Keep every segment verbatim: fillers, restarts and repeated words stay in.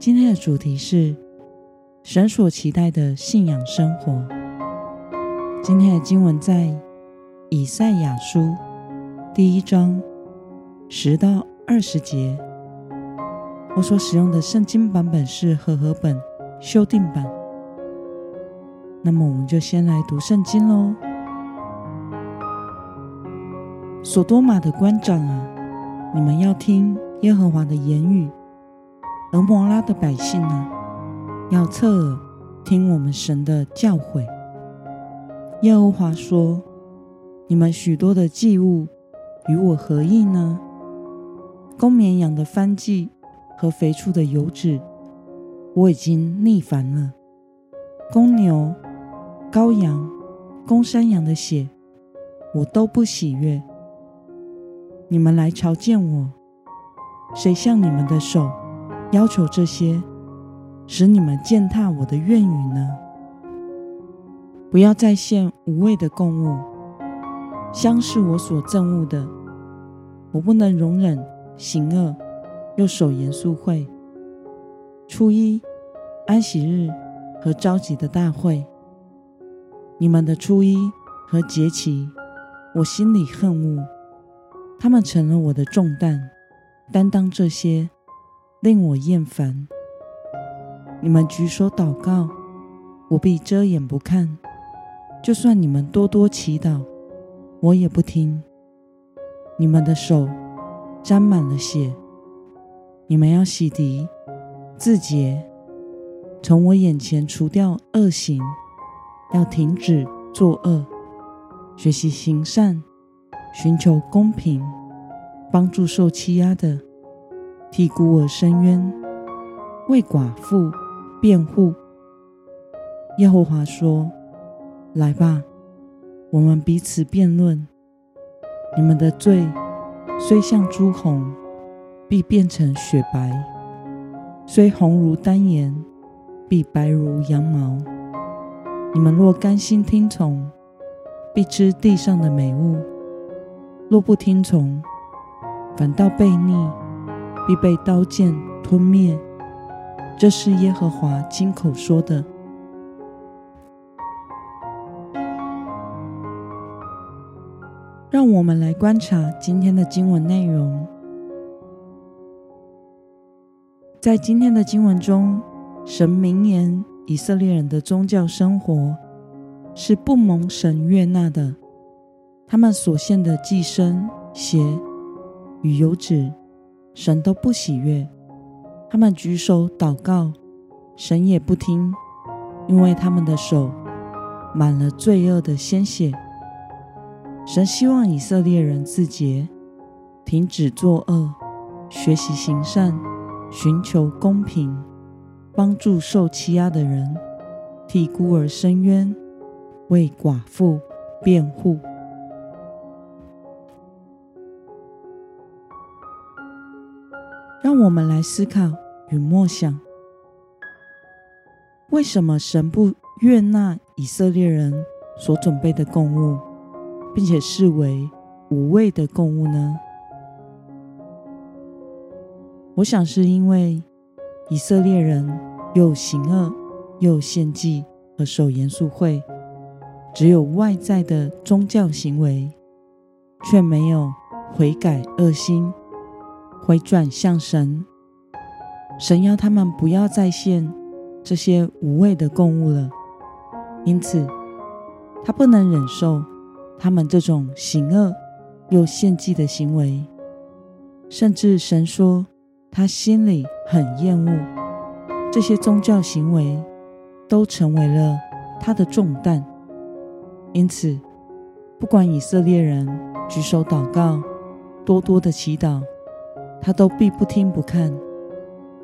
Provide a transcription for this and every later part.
今天的主题是神所期待的信仰生活。今天的经文在以赛亚书第一章十到二十节。我所使用的圣经版本是和合本修订版。那么我们就先来读圣经咯。所多玛的官长啊，你们要听耶和华的言语，而摩拉的百姓啊，要侧耳听我们神的教诲。耶和华说，你们许多的祭物与我何益呢？公绵羊的燔祭和肥畜的油脂我已经腻烦了，公牛、羔羊、公山羊的血我都不喜悦。你们来朝见我，谁向你们的手要求这些，使你们践踏我的院宇呢？不要再献无味的供物，香是我所憎恶的。我不能容忍行恶，又守严肃会、初一、安息日和召集的大会。你们的初一和节期，我心里恨恶，他们成了我的重担，担当这些，令我厌烦。你们举手祷告，我必遮掩不看，就算你们多多祈祷，我也不听。你们的手沾满了血，你们要洗涤自洁，从我眼前除掉恶行，要停止作恶，学习行善，寻求公平，帮助受欺压的，替孤儿伸冤，为寡妇辩护。耶和华说，来吧，我们彼此辩论。你们的罪虽像朱红，必变成雪白，虽红如丹颜，必白如羊毛。你们若甘心听从，必吃地上的美物，若不听从，反倒悖逆，必被刀剑吞灭。这是耶和华亲口说的。让我们来观察今天的经文内容。在今天的经文中，神明言以色列人的宗教生活是不蒙神悦纳的，他们所献的祭牲、血与油脂，神都不喜悦。他们举手祷告，神也不听，因为他们的手满了罪恶的鲜血。神希望以色列人自洁，停止作恶，学习行善，寻求公平，帮助受欺压的人，替孤儿伸冤，为寡妇辩护。让我们来思考与默想，为什么神不悦纳以色列人所准备的供物，并且视为无味的供物呢？我想是因为以色列人又行恶，又献祭和守严肃会，只有外在的宗教行为，却没有悔改恶心，回转向神。神要他们不要再献这些无味的供物了，因此他不能忍受他们这种行恶又献祭的行为，甚至神说他心里很厌恶这些宗教行为，都成为了他的重担。因此不管以色列人举手祷告，多多的祈祷，他都必不听不看，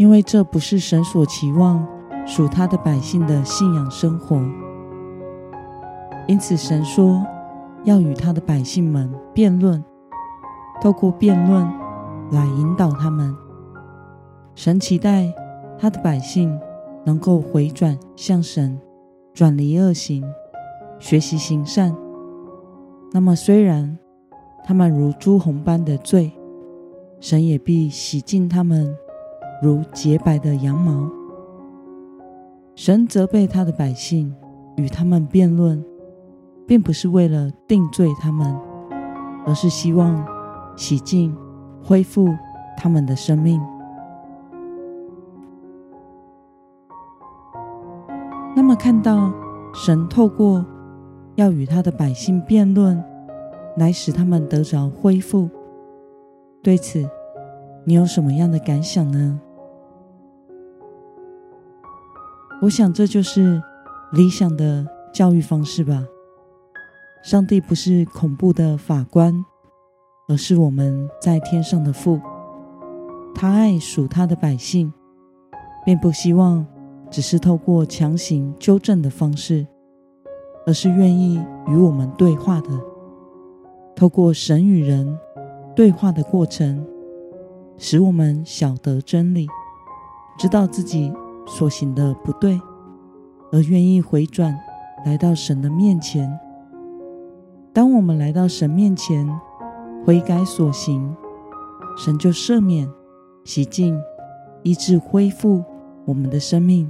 因为这不是神所期望属他的百姓的信仰生活。因此神说要与他的百姓们辩论，透过辩论来引导他们。神期待他的百姓能够回转向神，转离恶行，学习行善。那么虽然他们如朱红般的罪，神也必洗净他们如洁白的羊毛。神责备他的百姓，与他们辩论，并不是为了定罪他们，而是希望洗净恢复他们的生命。那么看到神透过要与他的百姓辩论来使他们得着恢复，对此你有什么样的感想呢？我想这就是理想的教育方式吧。上帝不是恐怖的法官，而是我们在天上的父，他爱属他的百姓，并不希望只是透过强行纠正的方式，而是愿意与我们对话的。透过神与人对话的过程，使我们晓得真理，知道自己所行的不对，而愿意回转来到神的面前。当我们来到神面前悔改所行，神就赦免、洗净、医治、恢复我们的生命，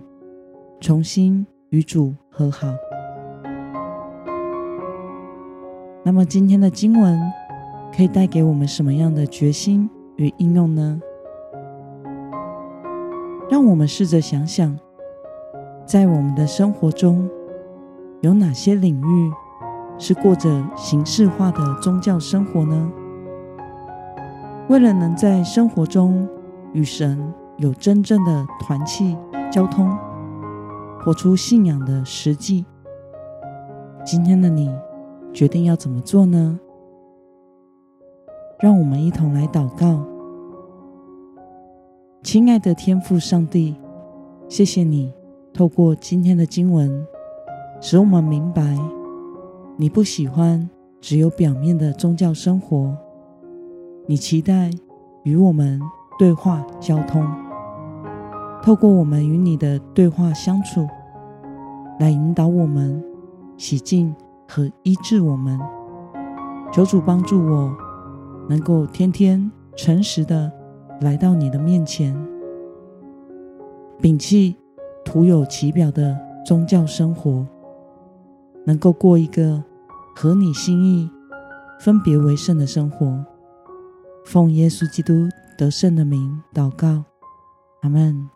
重新与主和好。那么今天的经文可以带给我们什么样的决心与应用呢？让我们试着想想，在我们的生活中有哪些领域是过着形式化的宗教生活呢？为了能在生活中与神有真正的团契交通，活出信仰的实际，今天的你决定要怎么做呢？让我们一同来祷告。亲爱的天父上帝，谢谢你透过今天的经文使我们明白，你不喜欢只有表面的宗教生活，你期待与我们对话交通，透过我们与你的对话相处，来引导我们、洗净和医治我们。求主帮助我能够天天诚实地来到你的面前，摒弃徒有其表的宗教生活，能够过一个合你心意、分别为圣的生活。奉耶稣基督得胜的名祷告，阿们。